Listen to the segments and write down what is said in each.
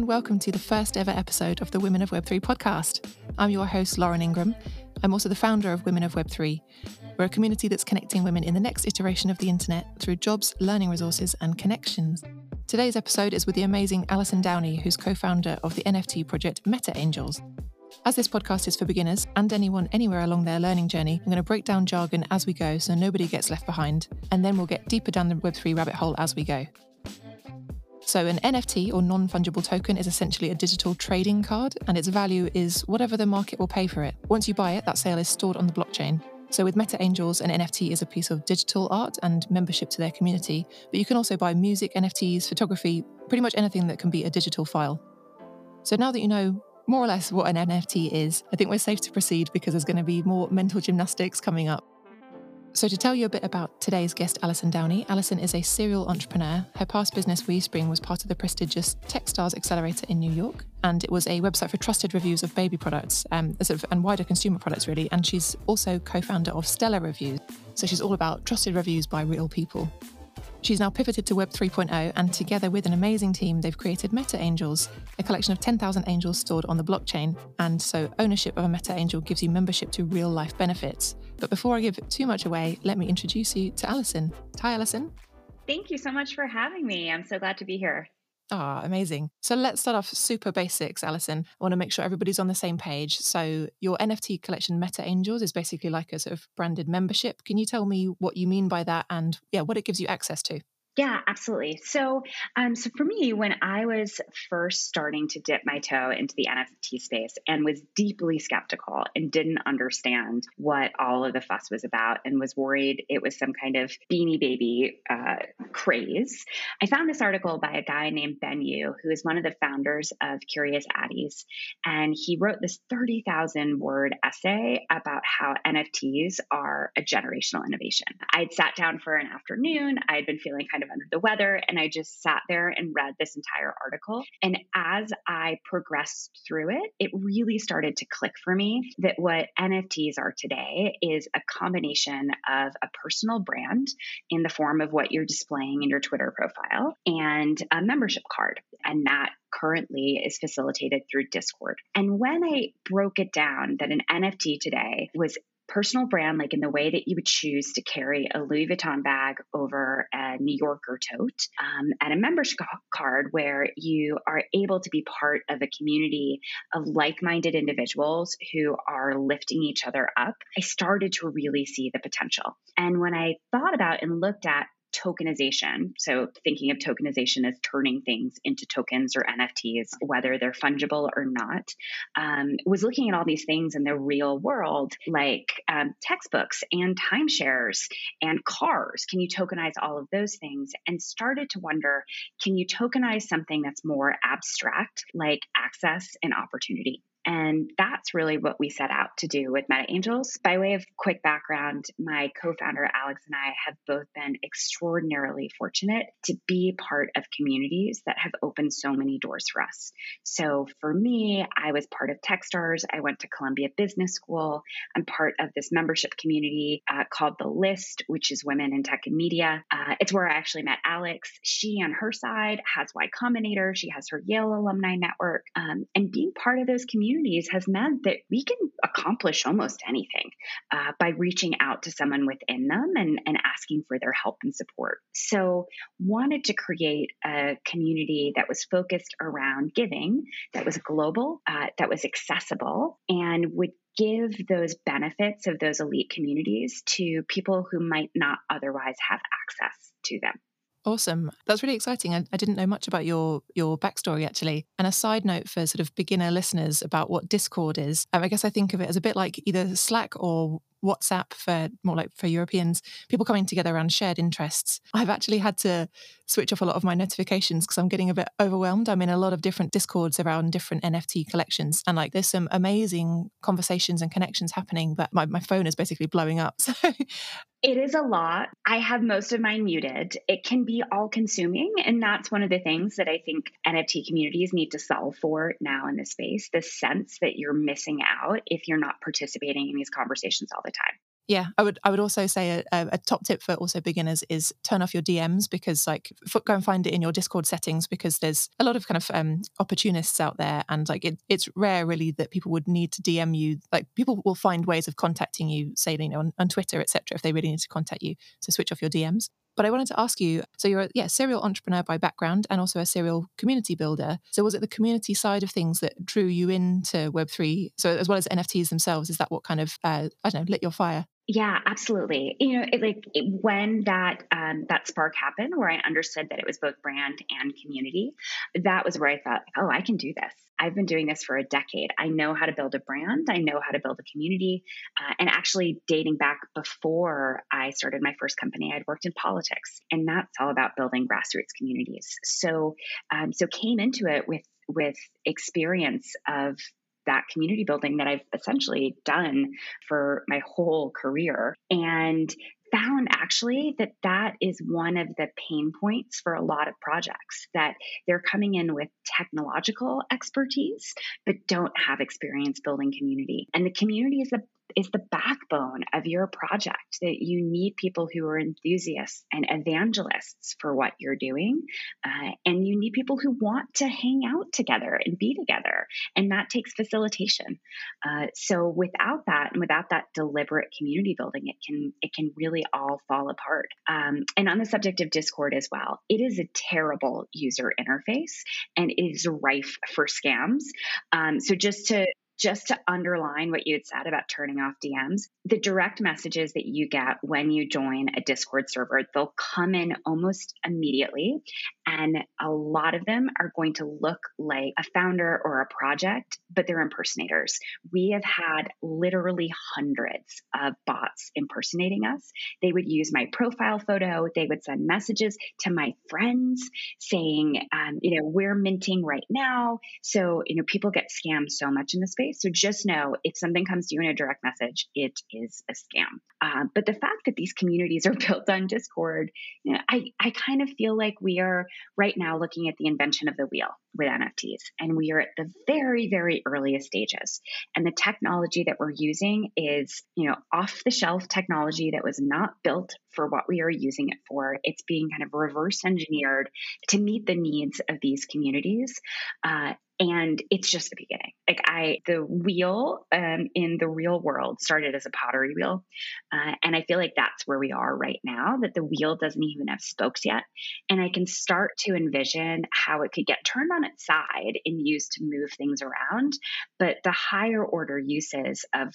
and welcome to the first ever episode of the Women of Web 3 podcast. I'm your host, Lauren Ingram. I'm also the founder of Women of Web 3. We're a community that's connecting women in the next iteration of the internet through jobs, learning resources, and connections. Today's episode is with the amazing Allyson Downey, who's co-founder of the NFT project Meta Angels. As this podcast is for beginners and anyone anywhere along their learning journey, I'm going to break down jargon as we go so nobody gets left behind, and then we'll get deeper down the Web3 rabbit hole as we go. So an NFT, or non-fungible token, is essentially a digital trading card, and its value is whatever the market will pay for it. Once you buy it, that sale is stored on the blockchain. So with Meta Angels, an NFT is a piece of digital art and membership to their community, but you can also buy music, NFTs, photography, pretty much anything that can be a digital file. So now that you know more or less what an NFT is, I think we're safe to proceed because there's going to be more mental gymnastics coming up. So to tell you a bit about today's guest, Allyson Downey, Allyson is a serial entrepreneur. Her past business, WeeSpring, was part of the prestigious TechStars accelerator in New York, and it was a website for trusted reviews of baby products and wider consumer products, really. And she's also co-founder of Stellar Reviews, so she's all about trusted reviews by real people. She's now pivoted to Web 3.0, and together with an amazing team, they've created Meta Angels, a collection of 10,000 angels stored on the blockchain. And so ownership of a Meta Angel gives you membership to real-life benefits. But before I give too much away, let me introduce you to Allyson. Hi, Allyson. Thank you so much for having me. I'm so glad to be here. Ah, amazing. So let's start off super basics, Allyson. I want to make sure everybody's on the same page. So your NFT collection, Meta Angels, is basically like a sort of branded membership. Can you tell me what you mean by that and what it gives you access to? Yeah, absolutely. So for me, when I was first starting to dip my toe into the NFT space and was deeply skeptical and didn't understand what all of the fuss was about and was worried it was some kind of Beanie Baby craze, I found this article by a guy named Ben Yu, who is one of the founders of Curious Addies. And he wrote this 30,000-word essay about how NFTs are a generational innovation. I'd sat down for an afternoon. I'd been feeling kind of under the weather, and I just sat there and read this entire article. And as I progressed through it, it really started to click for me that what NFTs are today is a combination of a personal brand in the form of what you're displaying in your Twitter profile and a membership card. And that currently is facilitated through Discord. And when I broke it down that an NFT today was personal brand, like in the way that you would choose to carry a Louis Vuitton bag over a New Yorker tote, and a membership card where you are able to be part of a community of like-minded individuals who are lifting each other up, I started to really see the potential. And when I thought about and looked at tokenization, so thinking of tokenization as turning things into tokens or NFTs, whether they're fungible or not, was looking at all these things in the real world, like textbooks and timeshares and cars. Can you tokenize all of those things? And started to wonder, can you tokenize something that's more abstract, like access and opportunity? And that's really what we set out to do with Meta Angels. By way of quick background, my co-founder Alex and I have both been extraordinarily fortunate to be part of communities that have opened so many doors for us. So for me, I was part of TechStars. I went to Columbia Business School. I'm part of this membership community called The List, which is women in tech and media. It's where I actually met Alex. She, on her side, has Y Combinator. She has her Yale alumni network. And being part of those communities has meant that we can accomplish almost anything by reaching out to someone within them and asking for their help and support. So wanted to create a community that was focused around giving, that was global, that was accessible, and would give those benefits of those elite communities to people who might not otherwise have access to them. Awesome. That's really exciting. I didn't know much about your backstory, actually. And a side note for sort of beginner listeners about what Discord is, I guess I think of it as a bit like either Slack or WhatsApp for Europeans, people coming together around shared interests. I've actually had to switch off a lot of my notifications because I'm getting a bit overwhelmed. I'm in a lot of different Discords around different NFT collections, and like there's some amazing conversations and connections happening, but my phone is basically blowing up. So it is a lot. I have most of mine muted. It can be all consuming. And that's one of the things that I think NFT communities need to solve for now in this space, the sense that you're missing out if you're not participating in these conversations all the time. Yeah, I would also say a top tip for also beginners is turn off your DMs, because like go and find it in your Discord settings, because there's a lot of kind of opportunists out there, and like it's rare really that people would need to DM you. Like people will find ways of contacting you, say, you know, on Twitter, etc., if they really need to contact you. So switch off your DMs. But I wanted to ask you, so you're a serial entrepreneur by background and also a serial community builder. So was it the community side of things that drew you into Web3? So as well as NFTs themselves, is that what kind of, lit your fire? Yeah, absolutely. You know, when that spark happened, where I understood that it was both brand and community, that was where I thought, oh, I can do this. I've been doing this for a decade. I know how to build a brand. I know how to build a community. And actually dating back before I started my first company, I'd worked in politics, and that's all about building grassroots communities. So came into it with experience of that community building that I've essentially done for my whole career, and found actually that is one of the pain points for a lot of projects, that they're coming in with technological expertise, but don't have experience building community. And the community is the backbone of your project, that you need people who are enthusiasts and evangelists for what you're doing. And you need people who want to hang out together and be together. And that takes facilitation. So without that, and without that deliberate community building, it can really all fall apart. And on the subject of Discord as well, it is a terrible user interface, and it is rife for scams. So just to underline what you had said about turning off DMs, the direct messages that you get when you join a Discord server, they'll come in almost immediately. And a lot of them are going to look like a founder or a project, but they're impersonators. We have had literally hundreds of bots impersonating us. They would use my profile photo. They would send messages to my friends saying, we're minting right now. So, people get scammed so much in the space. So just know, if something comes to you in a direct message, it is a scam. But the fact that these communities are built on Discord, I kind of feel like we are right now looking at the invention of the wheel with NFTs, and we are at the very, very earliest stages. And the technology that we're using is, off-the-shelf technology that was not built for what we are using it for. It's being kind of reverse engineered to meet the needs of these communities. And it's just the beginning. The wheel in the real world started as a pottery wheel. And I feel like that's where we are right now, that the wheel doesn't even have spokes yet. And I can start to envision how it could get turned on its side and used to move things around. But the higher order uses of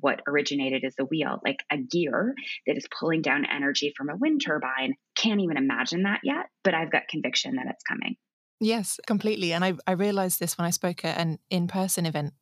what originated as the wheel, like a gear that is pulling down energy from a wind turbine, can't even imagine that yet. But I've got conviction that it's coming. Yes, completely. And I realized this when I spoke at an in-person event,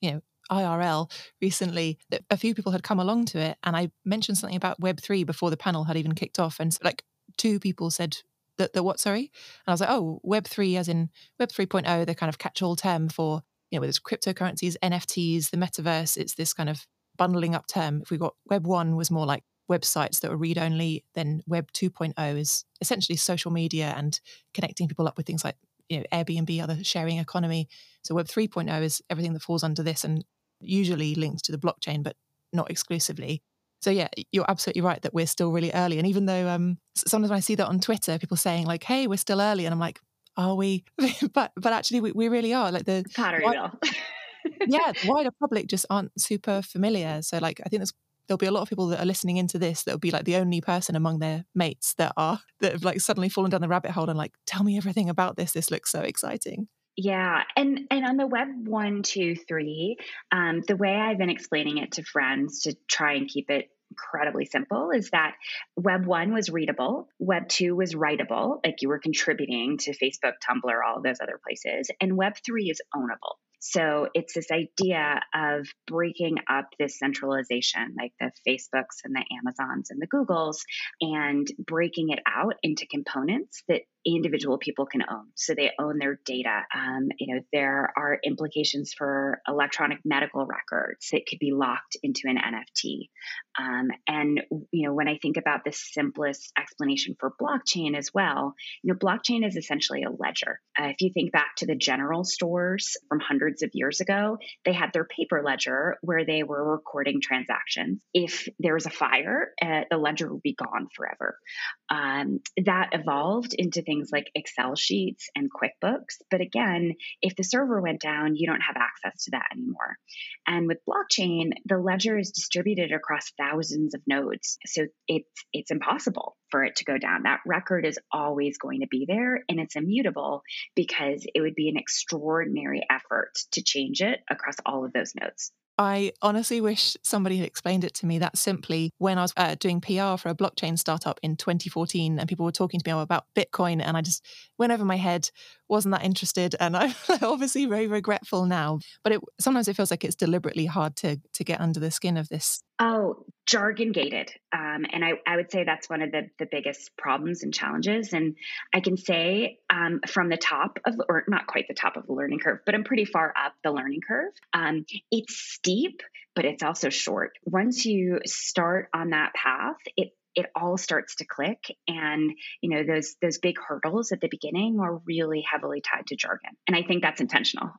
IRL recently, that a few people had come along to it. And I mentioned something about Web3 before the panel had even kicked off. And like two people said, the what, sorry? And I was like, oh, Web3 as in Web 3.0, the kind of catch-all term for, whether it's cryptocurrencies, NFTs, the metaverse, it's this kind of bundling up term. If we got Web 1 was more like websites that were read-only, then Web 2.0 is essentially social media and connecting people up with things like Airbnb, other sharing economy. So Web 3.0 is everything that falls under this and usually linked to the blockchain, but not exclusively. So yeah, you're absolutely right that we're still really early. And even though sometimes when I see that on Twitter, people saying like, hey, we're still early. And I'm like, are we? but actually we really are. Like the pottery wheel. Yeah, the wider public just aren't super familiar. So like, I think there'll be a lot of people that are listening into this that'll be like the only person among their mates that have like suddenly fallen down the rabbit hole and like, tell me everything about this. This looks so exciting. Yeah. And on the Web 1, 2, 3, the way I've been explaining it to friends to try and keep it incredibly simple is that Web 1 was readable, Web 2 was writable, like you were contributing to Facebook, Tumblr, all of those other places, and Web 3 is ownable. So it's this idea of breaking up this centralization, like the Facebooks and the Amazons and the Googles, and breaking it out into components that individual people can own. So they own their data. There are implications for electronic medical records that could be locked into an NFT. When I think about the simplest explanation for blockchain as well, blockchain is essentially a ledger. If you think back to the general stores from hundreds of years ago, they had their paper ledger where they were recording transactions. If there was a fire, the ledger would be gone forever. That evolved into things like Excel sheets and QuickBooks. But again, if the server went down, you don't have access to that anymore. And with blockchain, the ledger is distributed across thousands of nodes. So it's impossible for it to go down. That record is always going to be there, and it's immutable because it would be an extraordinary effort to change it across all of those nodes. I honestly wish somebody had explained it to me that simply when I was doing PR for a blockchain startup in 2014, and people were talking to me about Bitcoin, and I just went over my head, wasn't that interested, and I'm obviously very regretful now. But sometimes it feels like it's deliberately hard to get under the skin of this. Oh, jargon gated. And I would say that's one of the biggest problems and challenges. And I can say from the top of, or not quite the top of the learning curve, but I'm pretty far up the learning curve. It's steep, but it's also short. Once you start on that path, it all starts to click. And, those big hurdles at the beginning are really heavily tied to jargon. And I think that's intentional.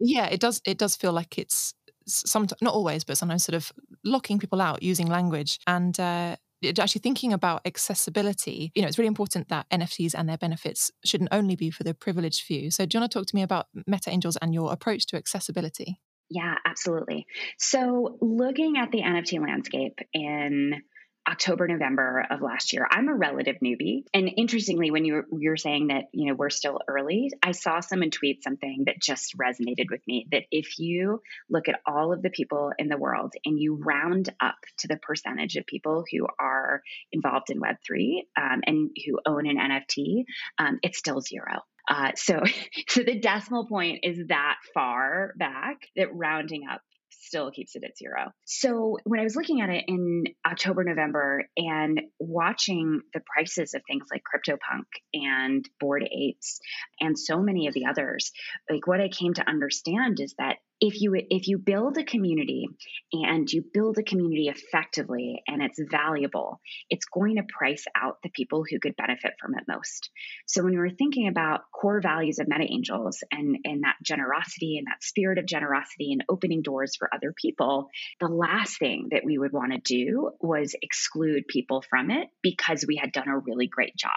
Yeah, it does feel like it's, sometimes, not always, but sometimes sort of locking people out using language. And actually thinking about accessibility, it's really important that NFTs and their benefits shouldn't only be for the privileged few. So do you want to talk to me about Meta Angels and your approach to accessibility? Yeah, absolutely. So looking at the NFT landscape in October, November of last year. I'm a relative newbie. And interestingly, when you were saying that, we're still early, I saw someone tweet something that just resonated with me, that if you look at all of the people in the world and you round up to the percentage of people who are involved in Web3 and who own an NFT, it's still zero. So the decimal point is that far back that rounding up still keeps it at zero. So when I was looking at it in October, November, and watching the prices of things like CryptoPunk and Bored Apes and so many of the others, like what I came to understand is that if you build a community and you build a community effectively and it's valuable, it's going to price out the people who could benefit from it most. So when we were thinking about core values of Meta Angels and that generosity and that spirit of generosity and opening doors for other people, the last thing that we would want to do was exclude people from it because we had done a really great job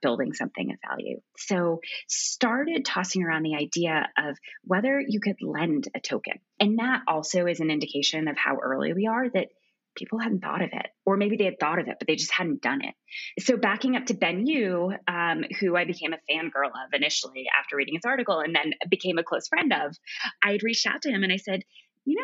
building something of value. So started tossing around the idea of whether you could lend a token. And that also is an indication of how early we are, that people hadn't thought of it, or maybe they had thought of it, but they just hadn't done it. So backing up to Ben Yu, who I became a fangirl of initially after reading his article and then became a close friend of, I had reached out to him and I said, would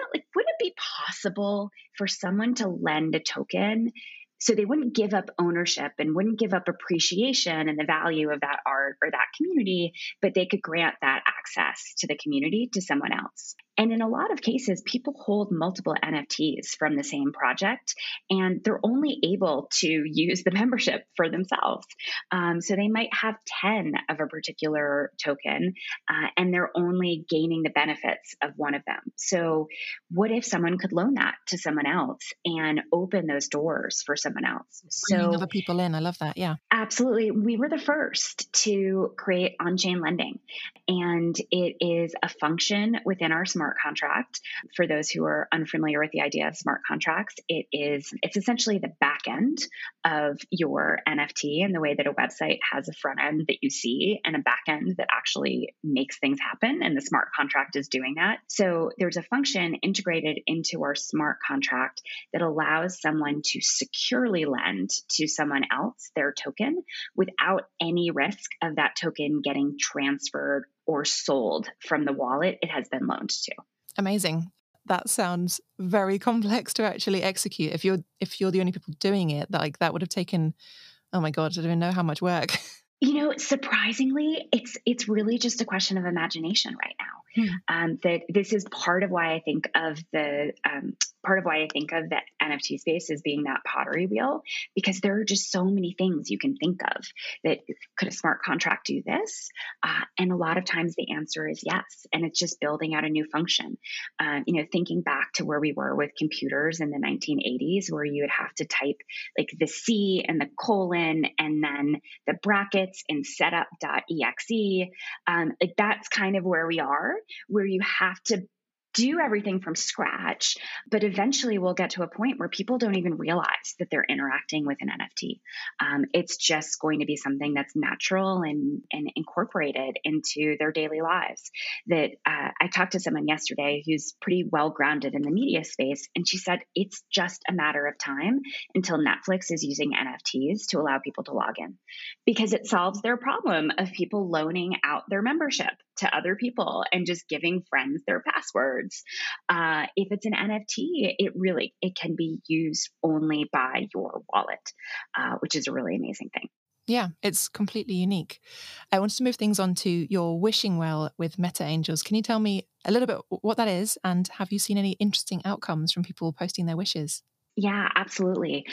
it be possible for someone to lend a token so they wouldn't give up ownership and wouldn't give up appreciation and the value of that art or that community, but they could grant that access to the community to someone else? And in a lot of cases, people hold multiple NFTs from the same project, and they're only able to use the membership for themselves. So they might have 10 of a particular token, and they're only gaining the benefits of one of them. So what if someone could loan that to someone else and open those doors for someone else? Bringing other people in. I love that. Yeah, absolutely. We were the first to create on-chain lending, and it is a function within our smart contract. For those who are unfamiliar with the idea of smart contracts, it's essentially the back end of your NFT, and the way that a website has a front end that you see and a back end that actually makes things happen. And the smart contract is doing that. So there's a function integrated into our smart contract that allows someone to securely lend to someone else their token without any risk of that token getting transferred or sold from the wallet it has been loaned to. Amazing. That sounds very complex to actually execute. If you're the only people doing it, that would have taken, oh my God, I don't even know how much work. Surprisingly, it's really just a question of imagination right now. that this is part of why I think of the NFT space as being that pottery wheel, because there are just so many things you can think of that could a smart contract do this? And a lot of times the answer is yes. And it's just building out a new function. You know, thinking back to where we were with computers in the 1980s, where you would have to type like the C and the colon and then the brackets and setup.exe. Like that's kind of where we are, where you have to do everything from scratch, but eventually we'll get to a point where people don't even realize that they're interacting with an NFT. It's just going to be something that's natural and incorporated into their daily lives. That I talked to someone yesterday who's pretty well grounded in the media space, and she said it's just a matter of time until Netflix is using NFTs to allow people to log in, because it solves their problem of people loaning out their membership to other people and just giving friends their passwords. If it's an NFT, it can be used only by your wallet, which is a really amazing thing. Yeah, it's completely unique. I wanted to move things on to your wishing well with Meta Angels. Can you tell me a little bit what that is, and have you seen any interesting outcomes from people posting their wishes? Yeah, absolutely.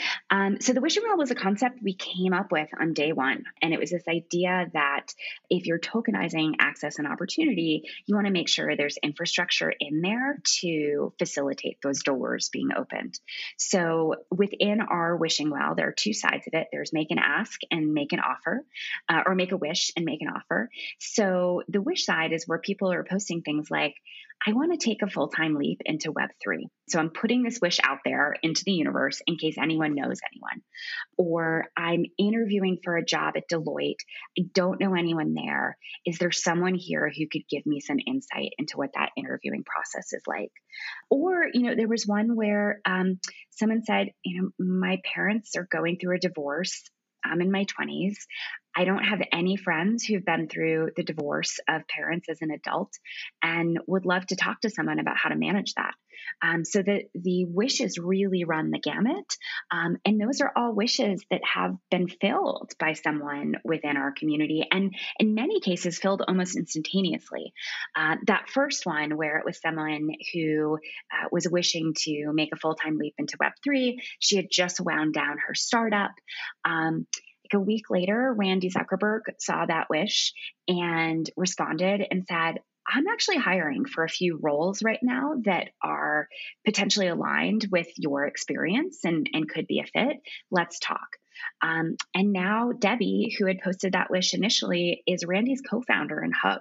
So the wishing well was a concept we came up with on day one. And it was this idea that if you're tokenizing access and opportunity, you want to make sure there's infrastructure in there to facilitate those doors being opened. So within our wishing well, there are two sides of it. There's make an ask and make an offer, or make a wish and make an offer. So the wish side is where people are posting things like, I want to take a full-time leap into Web 3. So I'm putting this wish out there into the universe in case anyone knows anyone. Or I'm interviewing for a job at Deloitte. I don't know anyone there. Is there someone here who could give me some insight into what that interviewing process is like? Or, you know, there was one where someone said, you know, my parents are going through a divorce. I'm in my 20s. I don't have any friends who've been through the divorce of parents as an adult and would love to talk to someone about how to manage that. So the wishes really run the gamut. And those are all wishes that have been filled by someone within our community, and in many cases filled almost instantaneously. That first one where it was someone who was wishing to make a full-time leap into Web3, she had just wound down her startup. A week later, Randi Zuckerberg saw that wish and responded and said, I'm actually hiring for a few roles right now that are potentially aligned with your experience and could be a fit. Let's talk. And now Debbie, who had posted that wish initially, is Randi's co-founder in HUG.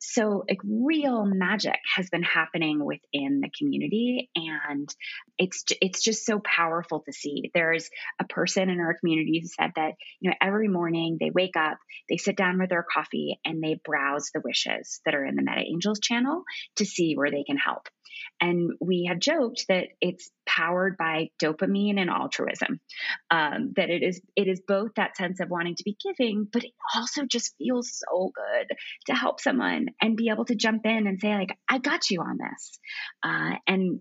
So like real magic has been happening within the community, and it's just so powerful to see. There's a person in our community who said that, you know, every morning they wake up, they sit down with their coffee and they browse the wishes that are in the Meta Angels channel to see where they can help. And we have joked that it's powered by dopamine and altruism, that it is both that sense of wanting to be giving, but it also just feels so good to help someone and be able to jump in and say, like, I got you on this.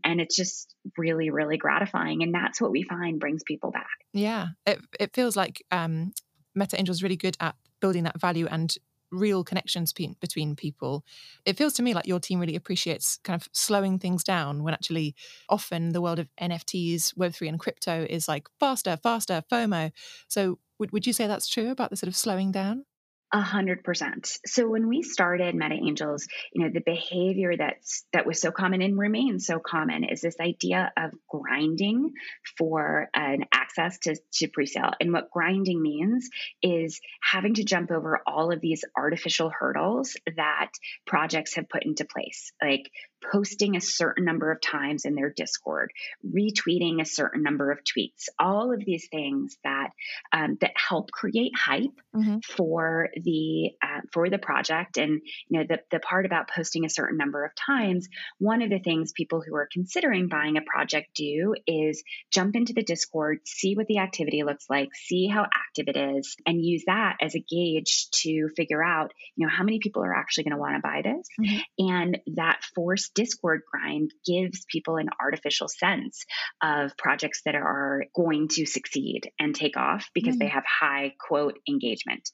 And it's just really, really gratifying. And that's what we find brings people back. Yeah, it feels like Meta Angels is really good at building that value and real connections between people. It feels to me like your team really appreciates kind of slowing things down, when actually often the world of NFTs, Web3 and crypto is like faster, FOMO. So would you say that's true about the sort of slowing down? 100%. So when we started Meta Angels, you know, the behavior that was so common and remains so common is this idea of grinding for an access to presale. And what grinding means is having to jump over all of these artificial hurdles that projects have put into place, like posting a certain number of times in their Discord, retweeting a certain number of tweets, all of these things that help create hype for the project. And you know, the part about posting a certain number of times, one of the things people who are considering buying a project do is jump into the Discord, see what the activity looks like, see how active it is, and use that as a gauge to figure out, you know, how many people are actually going to want to buy this, and that forces this Discord grind gives people an artificial sense of projects that are going to succeed and take off because they have high quote engagement.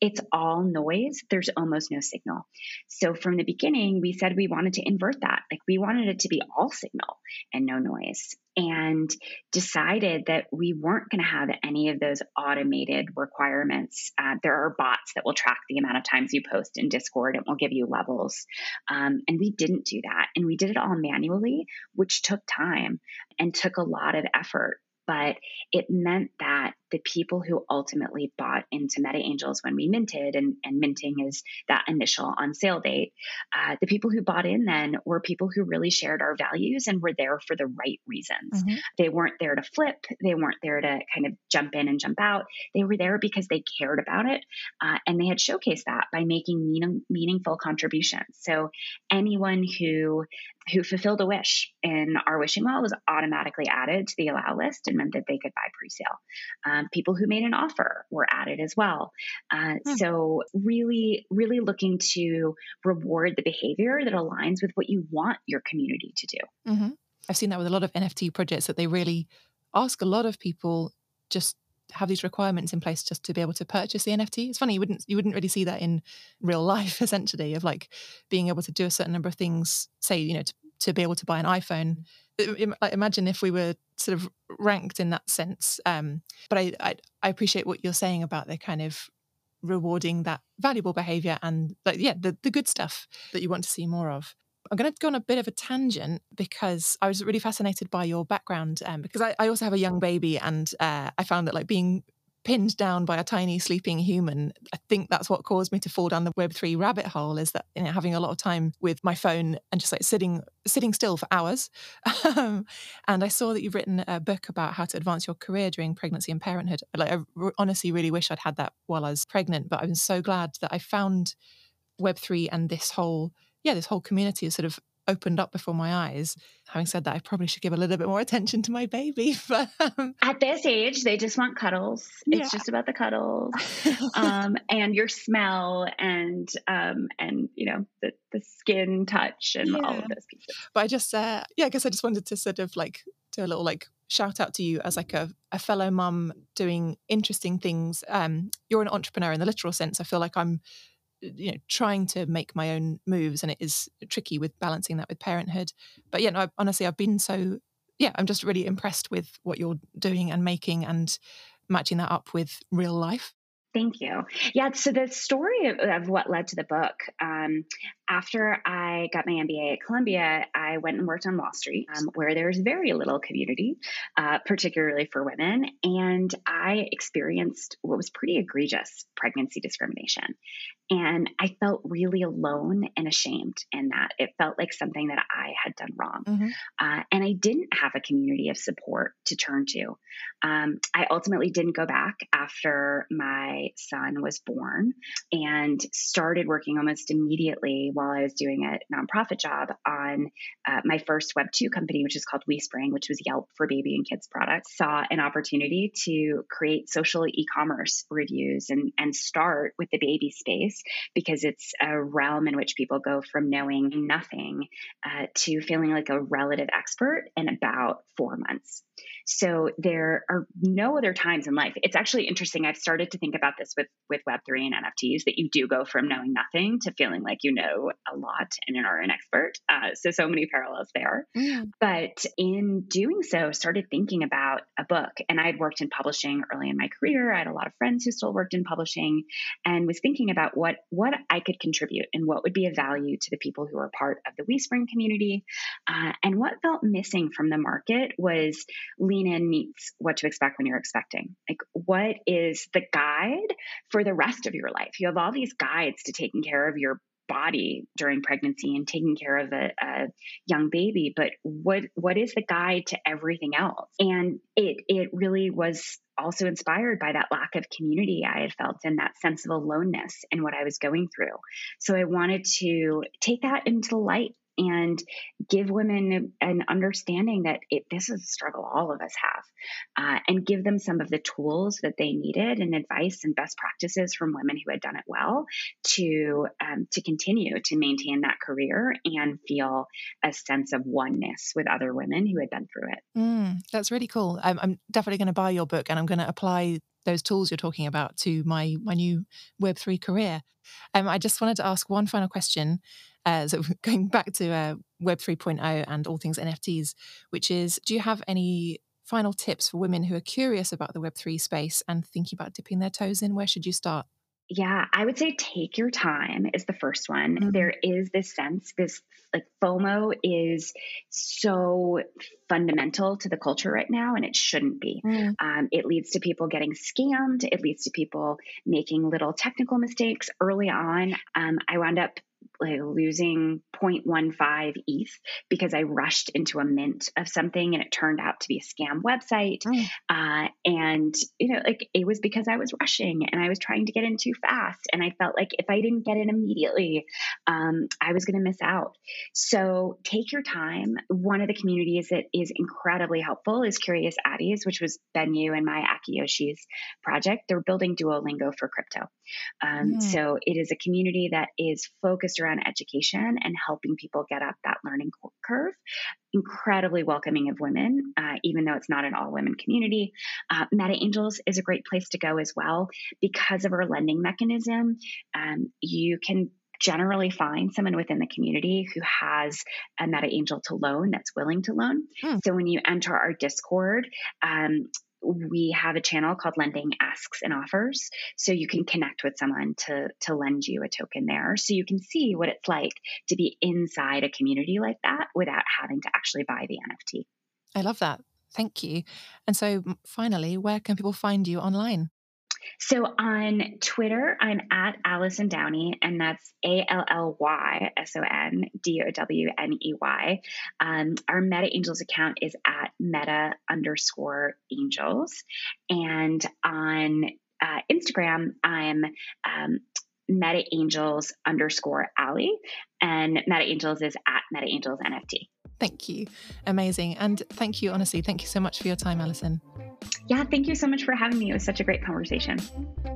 It's all noise. There's almost no signal. So from the beginning, we said we wanted to invert that. Like we wanted it to be all signal and no noise, and decided that we weren't going to have any of those automated requirements. There are bots that will track the amount of times you post in Discord and will give you levels. And we didn't do that. And we did it all manually, which took time and took a lot of effort. But it meant that the people who ultimately bought into Meta Angels when we minted, and minting is that initial on sale date, the people who bought in then were people who really shared our values and were there for the right reasons. Mm-hmm. They weren't there to flip. They weren't there to kind of jump in and jump out. They were there because they cared about it. And they had showcased that by making meaningful contributions. So anyone who fulfilled a wish in our wishing well was automatically added to the allow list and meant that they could buy pre-sale. People who made an offer were added as well. So really, really looking to reward the behavior that aligns with what you want your community to do. Mm-hmm. I've seen that with a lot of NFT projects, that they really ask a lot of people just have these requirements in place just to be able to purchase the NFT. It's funny, you wouldn't really see that in real life, essentially, of like being able to do a certain number of things, say, you know, to be able to buy an iPhone. Imagine if we were sort of ranked in that sense. But I appreciate what you're saying about the kind of rewarding that valuable behavior and like, yeah, the good stuff that you want to see more of. I'm going to go on a bit of a tangent because I was really fascinated by your background, because I also have a young baby, and I found that like being pinned down by a tiny sleeping human, I think that's what caused me to fall down the Web3 rabbit hole, is that, you know, having a lot of time with my phone and just like sitting still for hours. And I saw that you've written a book about how to advance your career during pregnancy and parenthood. Like, I honestly really wish I'd had that while I was pregnant, but I'm so glad that I found Web3 and this whole community has sort of opened up before my eyes. Having said that, I probably should give a little bit more attention to my baby. But at this age, they just want cuddles. Yeah. It's just about the cuddles, and your smell, and you know, the skin touch and all of those pieces. But I just, I guess I just wanted to sort of like do a little like shout out to you as like a fellow mum doing interesting things. You're an entrepreneur in the literal sense. I feel like I'm, you know, trying to make my own moves, and it is tricky with balancing that with parenthood. But yeah, no, I've been so, I'm just really impressed with what you're doing and making and matching that up with real life. Thank you. Yeah. So the story of what led to the book, after I got my MBA at Columbia, I went and worked on Wall Street, where there's very little community, particularly for women. And I experienced what was pretty egregious pregnancy discrimination. And I felt really alone and ashamed in that. It felt like something that I had done wrong. Mm-hmm. And I didn't have a community of support to turn to. I ultimately didn't go back after my son was born and started working almost immediately while I was doing a nonprofit job on my first Web 2 company, which is called WeeSpring, which was Yelp for baby and kids products. Saw an opportunity to create social e-commerce reviews and start with the baby space, because it's a realm in which people go from knowing nothing to feeling like a relative expert in about 4 months. So there are no other times in life. It's actually interesting. I've started to think about this with Web3 and NFTs, that you do go from knowing nothing to feeling like you know a lot and are an expert. So many parallels there. Yeah. But in doing so, started thinking about a book. And I had worked in publishing early in my career. I had a lot of friends who still worked in publishing, and was thinking about what I could contribute and what would be of value to the people who are part of the WeeSpring community. And what felt missing from the market was Lean In meets What to Expect When You're Expecting. Like, what is the guide for the rest of your life? You have all these guides to taking care of your body during pregnancy and taking care of a young baby, but what is the guide to everything else? And it really was also inspired by that lack of community I had felt and that sense of aloneness in what I was going through. So I wanted to take that into light and give women an understanding that this is a struggle all of us have, and give them some of the tools that they needed and advice and best practices from women who had done it well to continue to maintain that career and feel a sense of oneness with other women who had been through it. That's really cool. I'm definitely going to buy your book, and I'm going to apply those tools you're talking about to my new Web3 career. I just wanted to ask one final question. So going back to Web 3.0 and all things NFTs, which is, do you have any final tips for women who are curious about the Web3 space and thinking about dipping their toes in? Where should you start? Yeah, I would say take your time is the first one. Mm-hmm. There is this sense, this like FOMO is so fundamental to the culture right now, and it shouldn't be. Mm-hmm. It leads to people getting scammed. It leads to people making little technical mistakes early on. I wound up losing 0.15 ETH because I rushed into a mint of something and it turned out to be a scam website. Mm. And, you know, like it was because I was rushing and I was trying to get in too fast. And I felt like if I didn't get in immediately, I was going to miss out. So take your time. One of the communities that is incredibly helpful is Curious Addies, which was Ben Yu and Mai Akiyoshi's project. They're building Duolingo for crypto. So it is a community that is focused around education and helping people get up that learning curve. Incredibly welcoming of women, even though it's not an all women community. Meta Angels is a great place to go as well. Because of our lending mechanism, you can generally find someone within the community who has a Meta Angel to loan that's willing to loan. So when you enter our Discord, we have a channel called Lending Asks and Offers. So you can connect with someone to lend you a token there. So you can see what it's like to be inside a community like that without having to actually buy the NFT. I love that. Thank you. And so finally, where can people find you online? So on Twitter, I'm at Allyson Downey, and that's ALLYSON DOWNEY. Our Meta Angels account is at Meta_Angels. And on Instagram, I'm MetaAngels_Ally, and Meta Angels is at Meta Angels NFT. Thank you. Amazing. And thank you, honestly. Thank you so much for your time, Allyson. Yeah, thank you so much for having me. It was such a great conversation.